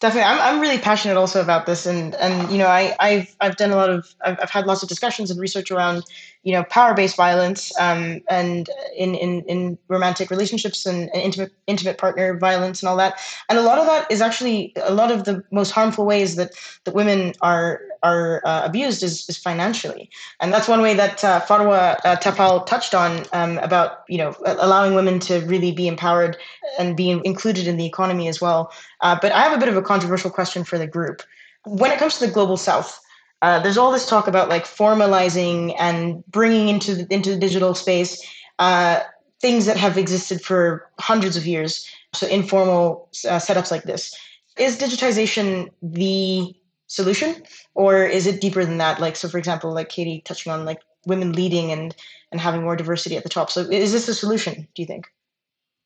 Definitely. I'm I'm really passionate also about this. And, and you know, I, I've I've done a lot of, I've, I've had lots of discussions and research around, you know, power-based violence um, and in, in, in romantic relationships and, and intimate intimate partner violence and all that. And a lot of that is actually, a lot of the most harmful ways that, that women are are uh, abused is, is financially. And that's one way that uh, Farwa uh, Tapal touched on um, about, you know, allowing women to really be empowered and be included in the economy as well. Uh, but I have a bit of a controversial question for the group. When it comes to the Global South, uh, there's all this talk about like formalizing and bringing into the, into the digital space uh, things that have existed for hundreds of years. So informal uh, setups like this. Is digitization the solution, or is it deeper than that? Like, so for example, like Katie touching on like women leading and, and having more diversity at the top. So is this a solution, do you think?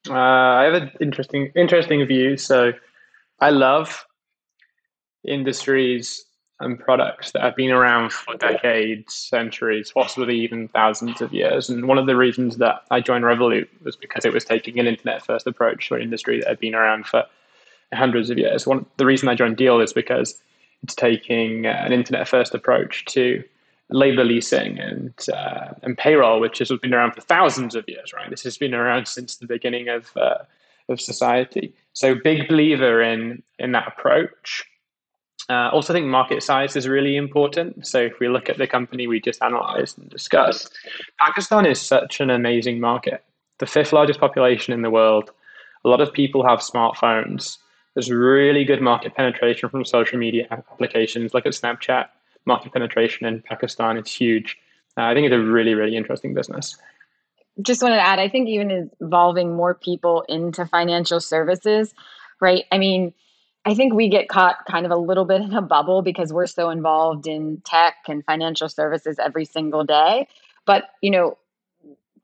Uh, I have an interesting, interesting view. So I love industries and products that have been around for decades, centuries, possibly even thousands of years. And one of the reasons that I joined Revolut was because it was taking an internet first approach to an industry that had been around for hundreds of years. One, the reason I joined Deel is because it's taking an internet-first approach to labor leasing and uh, and payroll, which has been around for thousands of years, right? This has been around since the beginning of uh, of society. So, big believer in in that approach. Uh, also, think market size is really important. So, if we look at the company we just analysed and discussed, Pakistan is such an amazing market. The fifth largest population in the world. A lot of people have smartphones. There's really good market penetration from social media applications. Look at Snapchat. Market penetration in Pakistan, it's huge. Uh, I think it's a really, really interesting business. Just wanted to add, I think even involving more people into financial services, right? I mean, I think we get caught kind of a little bit in a bubble because we're so involved in tech and financial services every single day. But, you know,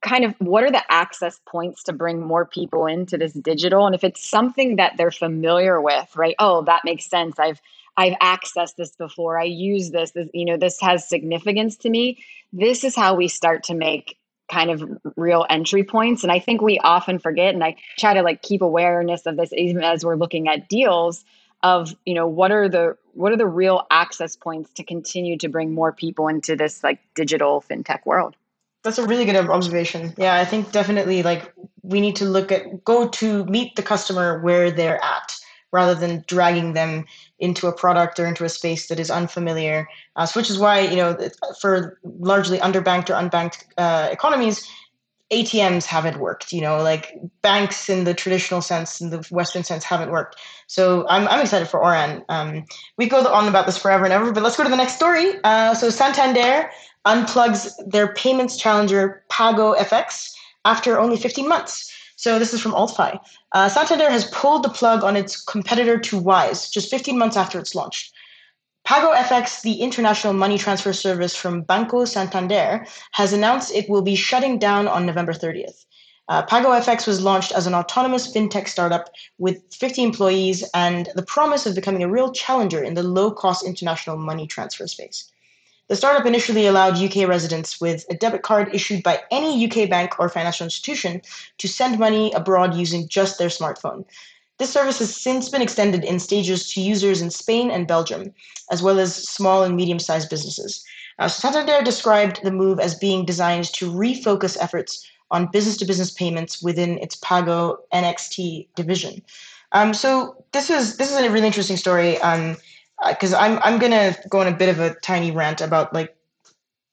kind of what are the access points to bring more people into this digital? And if it's something that they're familiar with, right? Oh, that makes sense. I've, I've accessed this before. I use this, this, you know, this has significance to me. This is how we start to make kind of real entry points. And I think we often forget, and I try to like keep awareness of this, even as we're looking at deals of, you know, what are the, what are the real access points to continue to bring more people into this like digital fintech world? That's a really good observation. Yeah, I think definitely like we need to look at, go to meet the customer where they're at rather than dragging them into a product or into a space that is unfamiliar, uh, so which is why, you know, for largely underbanked or unbanked uh, economies, A T Ms haven't worked, you know, like banks in the traditional sense, in the Western sense, haven't worked. So I'm I'm excited for Oraan. Um, we go on about this forever and ever, but let's go to the next story. Uh, so Santander unplugs their payments challenger PagoFX after only fifteen months. So this is from AltFi. Uh, Santander has pulled the plug on its competitor to Wise just fifteen months after it's launched. PagoFX, the international money transfer service from Banco Santander, has announced it will be shutting down on November thirtieth. Uh, PagoFX was launched as an autonomous fintech startup with fifty employees and the promise of becoming a real challenger in the low-cost international money transfer space. The startup initially allowed U K residents with a debit card issued by any U K bank or financial institution to send money abroad using just their smartphone. This service has since been extended in stages to users in Spain and Belgium, as well as small and medium-sized businesses. Uh, Santander described the move as being designed to refocus efforts on business-to-business payments within its Pago N X T division. Um, so this is this is a really interesting story, um, because uh, I'm I'm gonna go on a bit of a tiny rant about like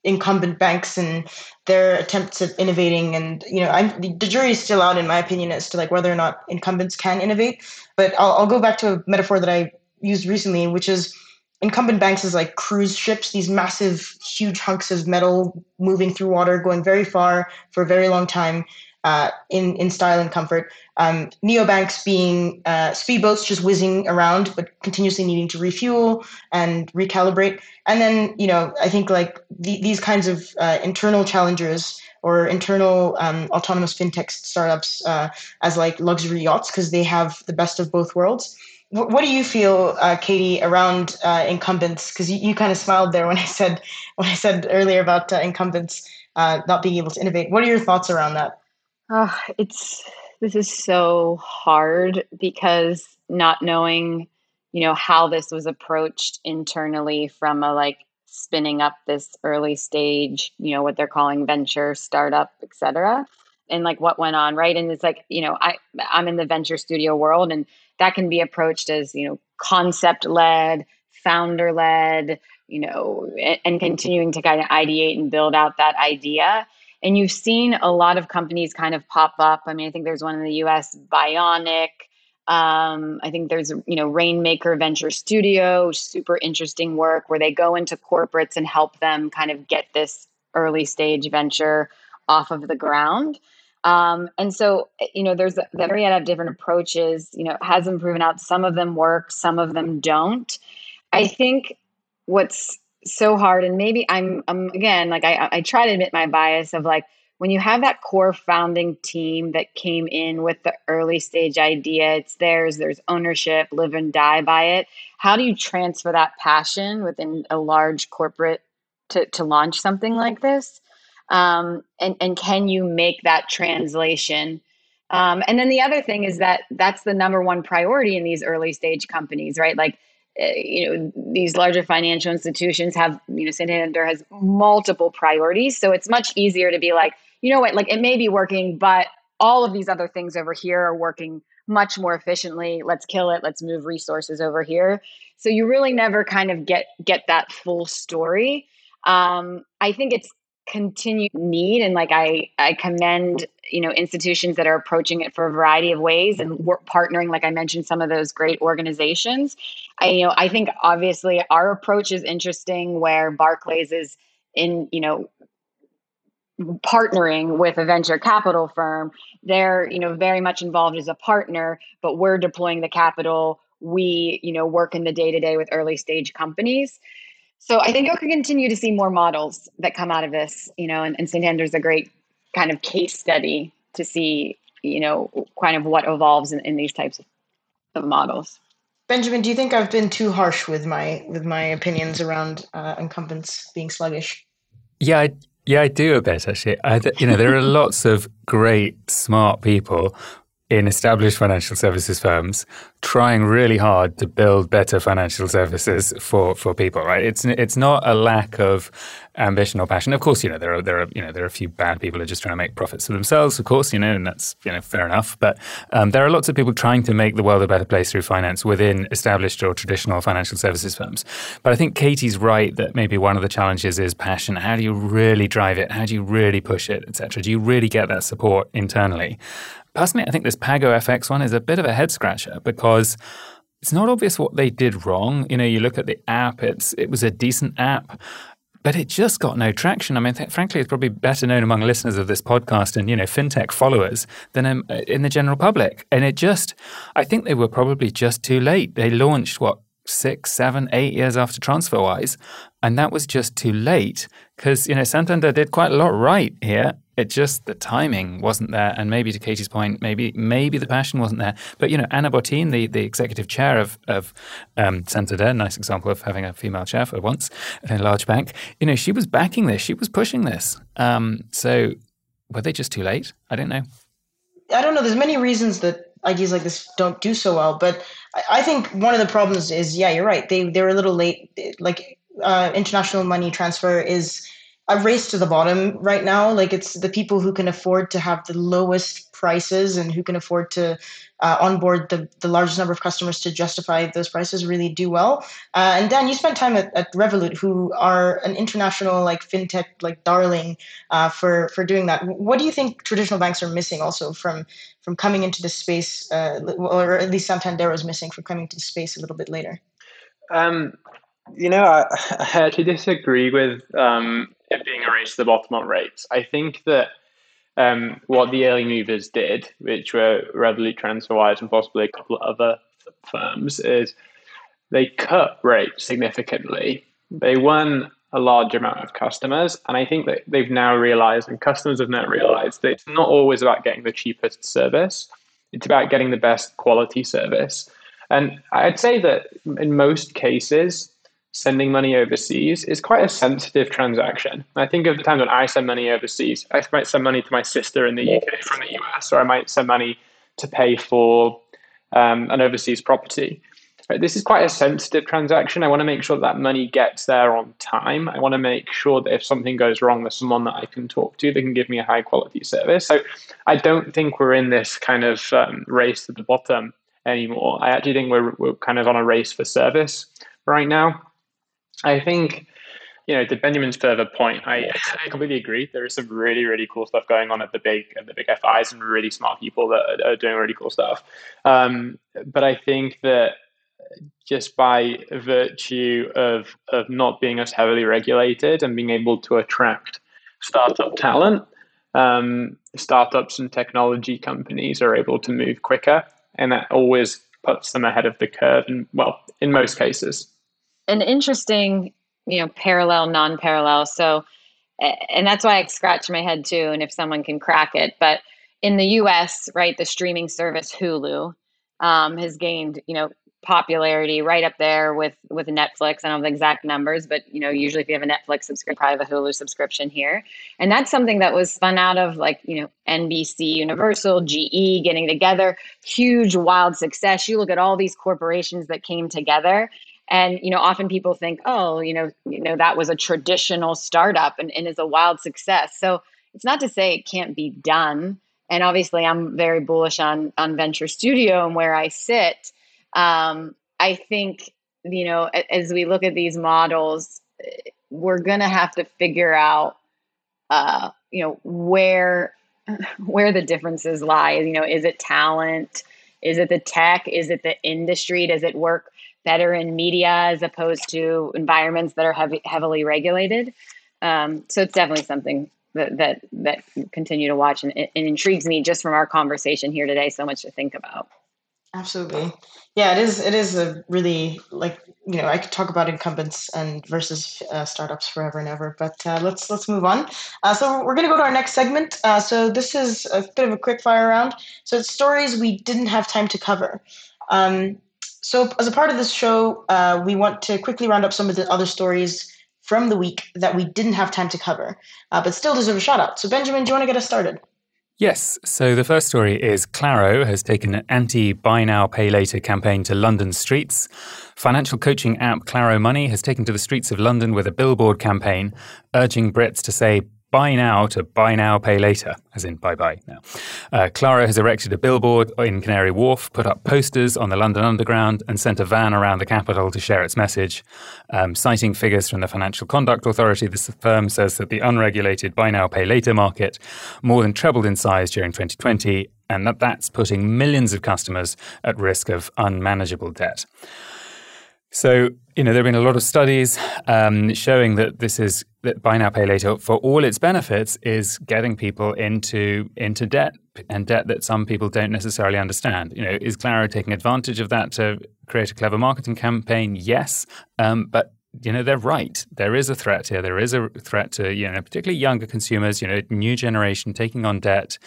incumbent banks and their attempts at innovating, and you know I'm the jury is still out in my opinion as to like whether or not incumbents can innovate. But I'll I'll go back to a metaphor that I used recently, which is. Incumbent banks is like cruise ships, these massive, huge hunks of metal moving through water, going very far for a very long time uh, in, in style and comfort. Um, neobanks being uh, speedboats just whizzing around, but continuously needing to refuel and recalibrate. And then, you know, I think like the, these kinds of uh, internal challengers or internal um, autonomous fintech startups uh, as like luxury yachts, because they have the best of both worlds. What do you feel, uh, Katie, around uh, incumbents? Because you, you kind of smiled there when I said when I said earlier about uh, incumbents uh, not being able to innovate. What are your thoughts around that? Oh, it's this is so hard because not knowing, you know, how this was approached internally from a like spinning up this early stage, you know, what they're calling venture startup, et cetera, and like what went on, right? And it's like, you know, I I'm in the venture studio world and. That can be approached as, you know, concept-led, founder-led, you know, and, and continuing to kind of ideate and build out that idea. And you've seen a lot of companies kind of pop up. I mean, I think there's one in the U S, Bionic. Um, I think there's, you know, Rainmaker Venture Studio, super interesting work where they go into corporates and help them kind of get this early stage venture off of the ground. Um, and so, you know, there's a myriad of different approaches, you know, it hasn't proven out. Some of them work, some of them don't. I think what's so hard, and maybe I'm, I'm again, like I, I try to admit my bias of like, when you have that core founding team that came in with the early stage idea, it's theirs, there's ownership, live and die by it. How do you transfer that passion within a large corporate to, to launch something like this? Um, and, and can you make that translation? Um, and then the other thing is that that's the number one priority in these early stage companies, right? Like, uh, you know, these larger financial institutions have, you know, Santander has multiple priorities. So it's much easier to be like, you know what, like it may be working, but all of these other things over here are working much more efficiently. Let's kill it. Let's move resources over here. So you really never kind of get, get that full story. Um, I think it's, continued need. And like, I, I commend, you know, institutions that are approaching it for a variety of ways and we're partnering, like I mentioned, some of those great organizations. I, you know, I think obviously our approach is interesting where Barclays is in, you know, partnering with a venture capital firm. They're, you know, very much involved as a partner, but we're deploying the capital. We, you know, work in the day-to-day with early stage companies. So I think you'll continue to see more models that come out of this, you know, and, and Santander's a great kind of case study to see, you know, kind of what evolves in, in these types of, of models. Benjamin, do you think I've been too harsh with my with my opinions around uh, incumbents being sluggish? Yeah, I, yeah, I do a bit actually. I, you know, there are lots of great, smart people in established financial services firms, trying really hard to build better financial services for, for people, right? It's it's not a lack of ambition or passion. Of course, you know there are there are you know there are a few bad people who are just trying to make profits for themselves. Of course, you know, and that's you know fair enough. But um, there are lots of people trying to make the world a better place through finance within established or traditional financial services firms. But I think Katie's right that maybe one of the challenges is passion. How do you really drive it? How do you really push it, et cetera? Do you really get that support internally? Personally, I think this PagoFX one is a bit of a head scratcher because it's not obvious what they did wrong. You know, you look at the app, it's it was a decent app, but it just got no traction. I mean, th- frankly, it's probably better known among listeners of this podcast and, you know, fintech followers than in, in the general public. And it just, I think they were probably just too late. They launched, what, six, seven, eight years after TransferWise, and that was just too late because, you know, Santander did quite a lot right here. It just, the timing wasn't there. And maybe to Katie's point, maybe maybe the passion wasn't there. But, you know, Anna Botin, the, the executive chair of, of um, Santander, nice example of having a female chair for once at a large bank, you know, she was backing this. She was pushing this. Um, so were they just too late? I don't know. I don't know. There's many reasons that ideas like this don't do so well. But I think one of the problems is, yeah, you're right. They, they were a little late. Like uh, international money transfer is a race to the bottom right now. Like, it's the people who can afford to have the lowest prices and who can afford to uh, onboard the, the largest number of customers to justify those prices really do well. Uh, and Dan, you spent time at, at Revolut, who are an international like fintech like darling uh, for for doing that. What do you think traditional banks are missing also from from coming into this space, uh, or at least Santander was missing from coming to the space a little bit later? Um, you know, I, I actually disagree with. Um, It being a race to the bottom on rates. I think that um, what the early movers did, which were Revolut, TransferWise, and possibly a couple of other firms, is they cut rates significantly. They won a large amount of customers, and I think that they've now realized, and customers have now realized, that it's not always about getting the cheapest service. It's about getting the best quality service. And I'd say that in most cases, sending money overseas is quite a sensitive transaction. I think of the times when I send money overseas, I might send money to my sister in the U K from the U S, or I might send money to pay for um, an overseas property. This is quite a sensitive transaction. I want to make sure that money gets there on time. I want to make sure that if something goes wrong, there's someone that I can talk to that can give me a high quality service. So I don't think we're in this kind of um, race to the bottom anymore. I actually think we're, we're kind of on a race for service right now. I think, you know, to Benjamin's further point, I, I completely agree. There is some really, really cool stuff going on at the big at the big F Is and really smart people that are, are doing really cool stuff. Um, but I think that just by virtue of of not being as heavily regulated and being able to attract startup talent, um, startups and technology companies are able to move quicker, and that always puts them ahead of the curve. And well, in most cases. An interesting, you know, parallel, non-parallel. So, and that's why I scratch my head too. And if someone can crack it, but in the U S, right, the streaming service Hulu um, has gained, you know, popularity right up there with, with Netflix. I don't know the exact numbers, but, you know, usually if you have a Netflix subscription, probably have a Hulu subscription here. And that's something that was spun out of, like, you know, N B C, Universal, G E getting together, huge, wild success. You look at all these corporations that came together. And, you know, often people think, oh, you know, you know, that was a traditional startup and, and is a wild success. So it's not to say it can't be done. And obviously, I'm very bullish on on Venture Studio and where I sit. Um, I think, you know, as we look at these models, we're going to have to figure out, uh, you know, where where the differences lie. You know, is it talent? Is it the tech? Is it the industry? Does it work better in media as opposed to environments that are heavy, heavily regulated? Um, so it's definitely something that that that continue to watch and, and intrigues me just from our conversation here today. So much to think about. Absolutely. Yeah, it is. It is a really, like, you know, I could talk about incumbents and versus uh, startups forever and ever, but uh, let's let's move on. Uh, so we're going to go to our next segment. Uh, so this is a bit of a quick fire round. So it's stories we didn't have time to cover. Um, So as a part of this show, uh, we want to quickly round up some of the other stories from the week that we didn't have time to cover, uh, but still deserve a shout out. So Benjamin, do you want to get us started? Yes. So the first story is Claro has taken an anti-buy now, pay later campaign to London streets. Financial coaching app Claro Money has taken to the streets of London with a billboard campaign urging Brits to say buy now to buy now, pay later, as in bye-bye now. Uh, Claro has erected a billboard in Canary Wharf, put up posters on the London Underground, and sent a van around the capital to share its message. Um, citing figures from the Financial Conduct Authority, the firm says that the unregulated buy now, pay later market more than trebled in size during twenty twenty, and that that's putting millions of customers at risk of unmanageable debt. So, you know, there have been a lot of studies um, showing that this is that buy now, pay later, for all its benefits, is getting people into into debt, and debt that some people don't necessarily understand. You know, is Claro taking advantage of that to create a clever marketing campaign? Yes, um, but you know, they're right. There is a threat here. There is a threat to, you know, particularly younger consumers, you know, new generation taking on debt,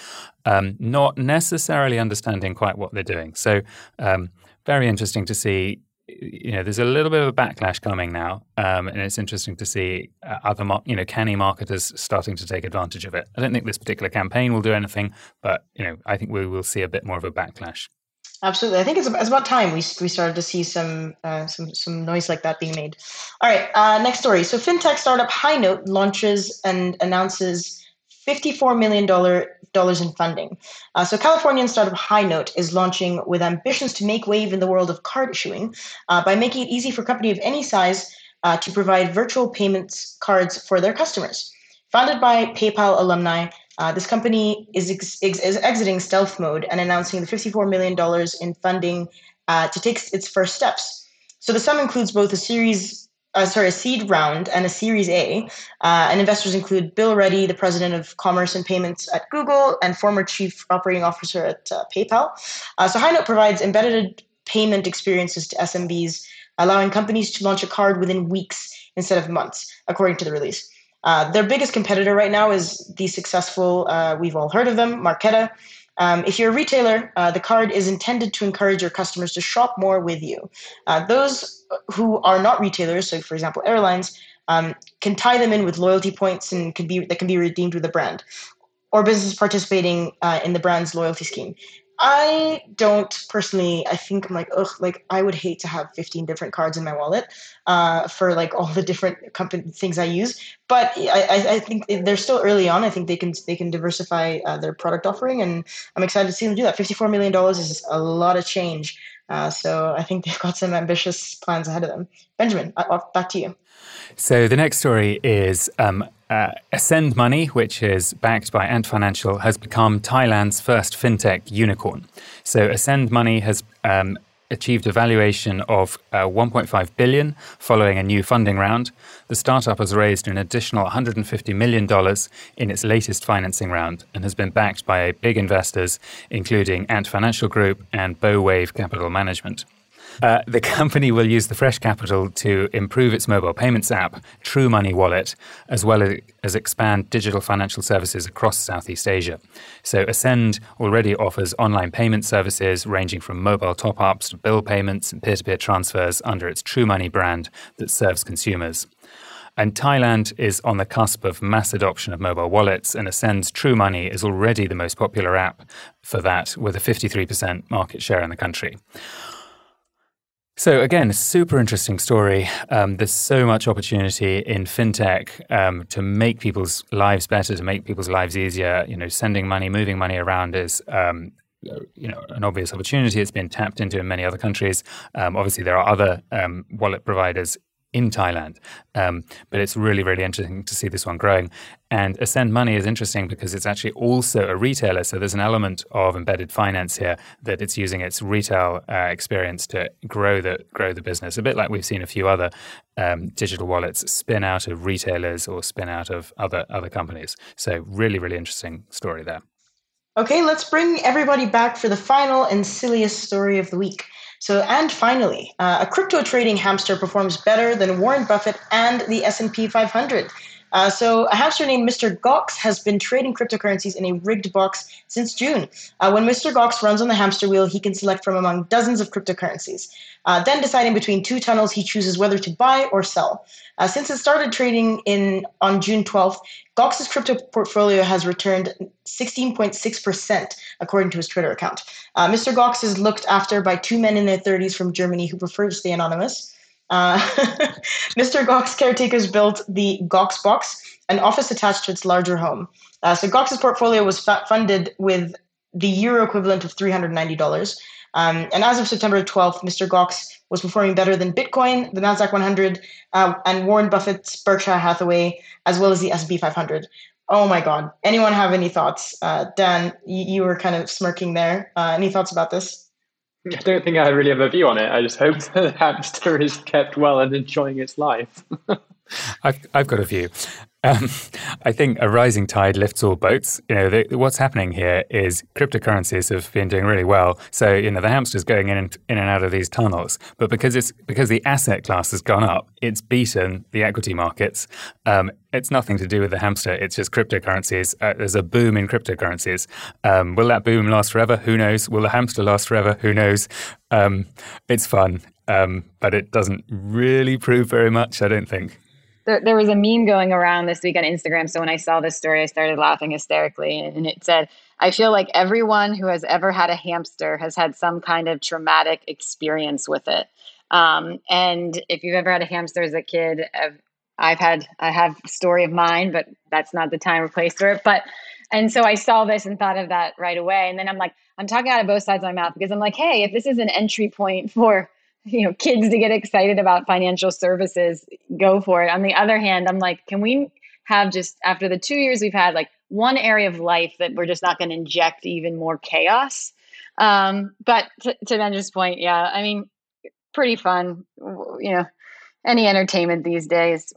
um, not necessarily understanding quite what they're doing. So um, very interesting to see. You know, there's a little bit of a backlash coming now, um, and it's interesting to see uh, other, mar- you know, canny marketers starting to take advantage of it. I don't think this particular campaign will do anything, but, you know, I think we will see a bit more of a backlash. Absolutely. I think it's, it's about time we we started to see some uh, some some noise like that being made. All right, uh, next story. So fintech startup Highnote launches and announces fifty-four million dollars in funding. Uh, so Californian startup Highnote is launching with ambitions to make wave in the world of card issuing uh, by making it easy for a company of any size uh, to provide virtual payments cards for their customers. Founded by PayPal alumni, Uh, this company is, ex- ex- is exiting stealth mode and announcing the fifty-four million dollars in funding uh, to take its first steps. So the sum includes both a series, uh, sorry, a seed round and a Series A. Uh, and investors include Bill Reddy, the president of commerce and payments at Google and former chief operating officer at uh, PayPal. Uh, so Highnote provides embedded payment experiences to S M Bs, allowing companies to launch a card within weeks instead of months, according to the release. Uh, their biggest competitor right now is the successful, uh, we've all heard of them, Marqeta. Um, if you're a retailer, uh, the card is intended to encourage your customers to shop more with you. Uh, those who are not retailers, so for example, airlines, um, can tie them in with loyalty points and can be that can be redeemed with the brand or business participating uh, in the brand's loyalty scheme. I don't personally, I think I'm like, ugh, like I would hate to have fifteen different cards in my wallet uh, for like all the different company things I use. But I, I think they're still early on. I think they can they can diversify uh, their product offering. And I'm excited to see them do that. fifty-four million dollars is a lot of change. Uh, so I think they've got some ambitious plans ahead of them. Benjamin, back to you. So the next story is um, uh, Ascend Money, which is backed by Ant Financial, has become Thailand's first fintech unicorn. So Ascend Money has um, achieved a valuation of uh, one point five billion dollars following a new funding round. The startup has raised an additional one hundred fifty million dollars in its latest financing round and has been backed by big investors, including Ant Financial Group and Bow Wave Capital Management. Uh, the company will use the fresh capital to improve its mobile payments app, True Money Wallet, as well as, as expand digital financial services across Southeast Asia. So Ascend already offers online payment services ranging from mobile top-ups to bill payments and peer-to-peer transfers under its True Money brand that serves consumers. And Thailand is on the cusp of mass adoption of mobile wallets, and Ascend's True Money is already the most popular app for that, with a fifty-three percent market share in the country. So again, super interesting story. Um, there's so much opportunity in fintech um, to make people's lives better, to make people's lives easier. You know, sending money, moving money around is, um, you know, an obvious opportunity. It's been tapped into in many other countries. Um, obviously, there are other um, wallet providers in Thailand, um, but it's really, really interesting to see this one growing. And Ascend Money is interesting because it's actually also a retailer. So there's an element of embedded finance here that it's using its retail uh, experience to grow the grow the business, a bit like we've seen a few other um, digital wallets spin out of retailers or spin out of other other companies. So really, really interesting story there. Okay, let's bring everybody back for the final and silliest story of the week. So, and finally, uh, a crypto trading hamster performs better than Warren Buffett and the S and P five hundred. Uh, so a hamster named Mister Gox has been trading cryptocurrencies in a rigged box since June. Uh, when Mister Gox runs on the hamster wheel, he can select from among dozens of cryptocurrencies. Uh, then deciding between two tunnels, he chooses whether to buy or sell. Uh, since it started trading in on June twelfth, Gox's crypto portfolio has returned sixteen point six percent, according to his Twitter account. Uh, Mister Gox is looked after by two men in their thirties from Germany who prefer to stay anonymous. Uh, Mister Gox caretakers built the Gox Box, an office attached to its larger home. Uh, so Gox's portfolio was fa- funded with the euro equivalent of three hundred ninety dollars. Um, and as of September twelfth, Mister Gox was performing better than Bitcoin, the NASDAQ one hundred, uh, and Warren Buffett's Berkshire Hathaway, as well as the S and P five hundred. Oh my God. Anyone have any thoughts? Uh, Dan, you, you were kind of smirking there. Uh, any thoughts about this? I don't think I really have a view on it. I just hope the hamster is kept well and enjoying its life. I've, I've got a view. Um, I think a rising tide lifts all boats. You know, the, what's happening here is cryptocurrencies have been doing really well. So, you know, the hamster's going in and, in and out of these tunnels. But because it's because the asset class has gone up, it's beaten the equity markets. Um, it's nothing to do with the hamster. It's just cryptocurrencies. Uh, there's a boom in cryptocurrencies. Um, will that boom last forever? Who knows? Will the hamster last forever? Who knows? Um, it's fun, um, but it doesn't really prove very much, I don't think. There, there was a meme going around this week on Instagram. So when I saw this story, I started laughing hysterically. And it said, I feel like everyone who has ever had a hamster has had some kind of traumatic experience with it. Um, and if you've ever had a hamster as a kid, I've, I've had, I have a story of mine, but that's not the time or place for it. But, and so I saw this and thought of that right away. And then I'm like, I'm talking out of both sides of my mouth because I'm like, hey, if this is an entry point for, you know, kids to get excited about financial services, go for it. On the other hand, I'm like, can we have just after the two years we've had like one area of life that we're just not going to inject even more chaos? Um, but to, to Benjamin's point, yeah, I mean, pretty fun, you know, any entertainment these days.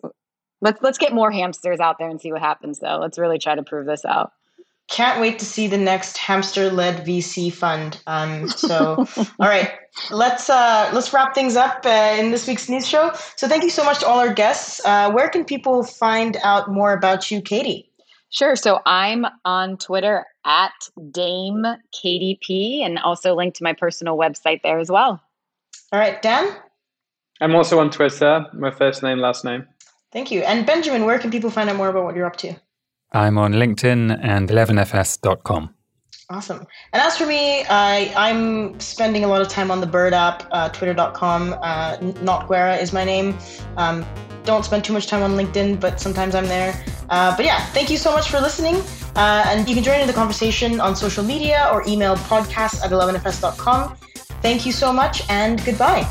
Let's, let's get more hamsters out there and see what happens though. Let's really try to prove this out. Can't wait to see the next hamster-led V C fund. Um, so, all right, let's uh, let's wrap things up uh, in this week's news show. So, thank you so much to all our guests. Uh, where can people find out more about you, Katie? Sure. So, I'm on Twitter at Dame Katie P, and also linked to my personal website there as well. All right, Dan. I'm also on Twitter. My first name, last name. Thank you. And Benjamin, where can people find out more about what you're up to? I'm on LinkedIn and eleven F S dot com. Awesome. And as for me, I, I'm spending a lot of time on the Bird app, uh, twitter dot com. Uh, Not Guerra is my name. Um, don't spend too much time on LinkedIn, but sometimes I'm there. Uh, but yeah, thank you so much for listening. Uh, and you can join in the conversation on social media or email podcasts at eleven F S dot com. Thank you so much and goodbye.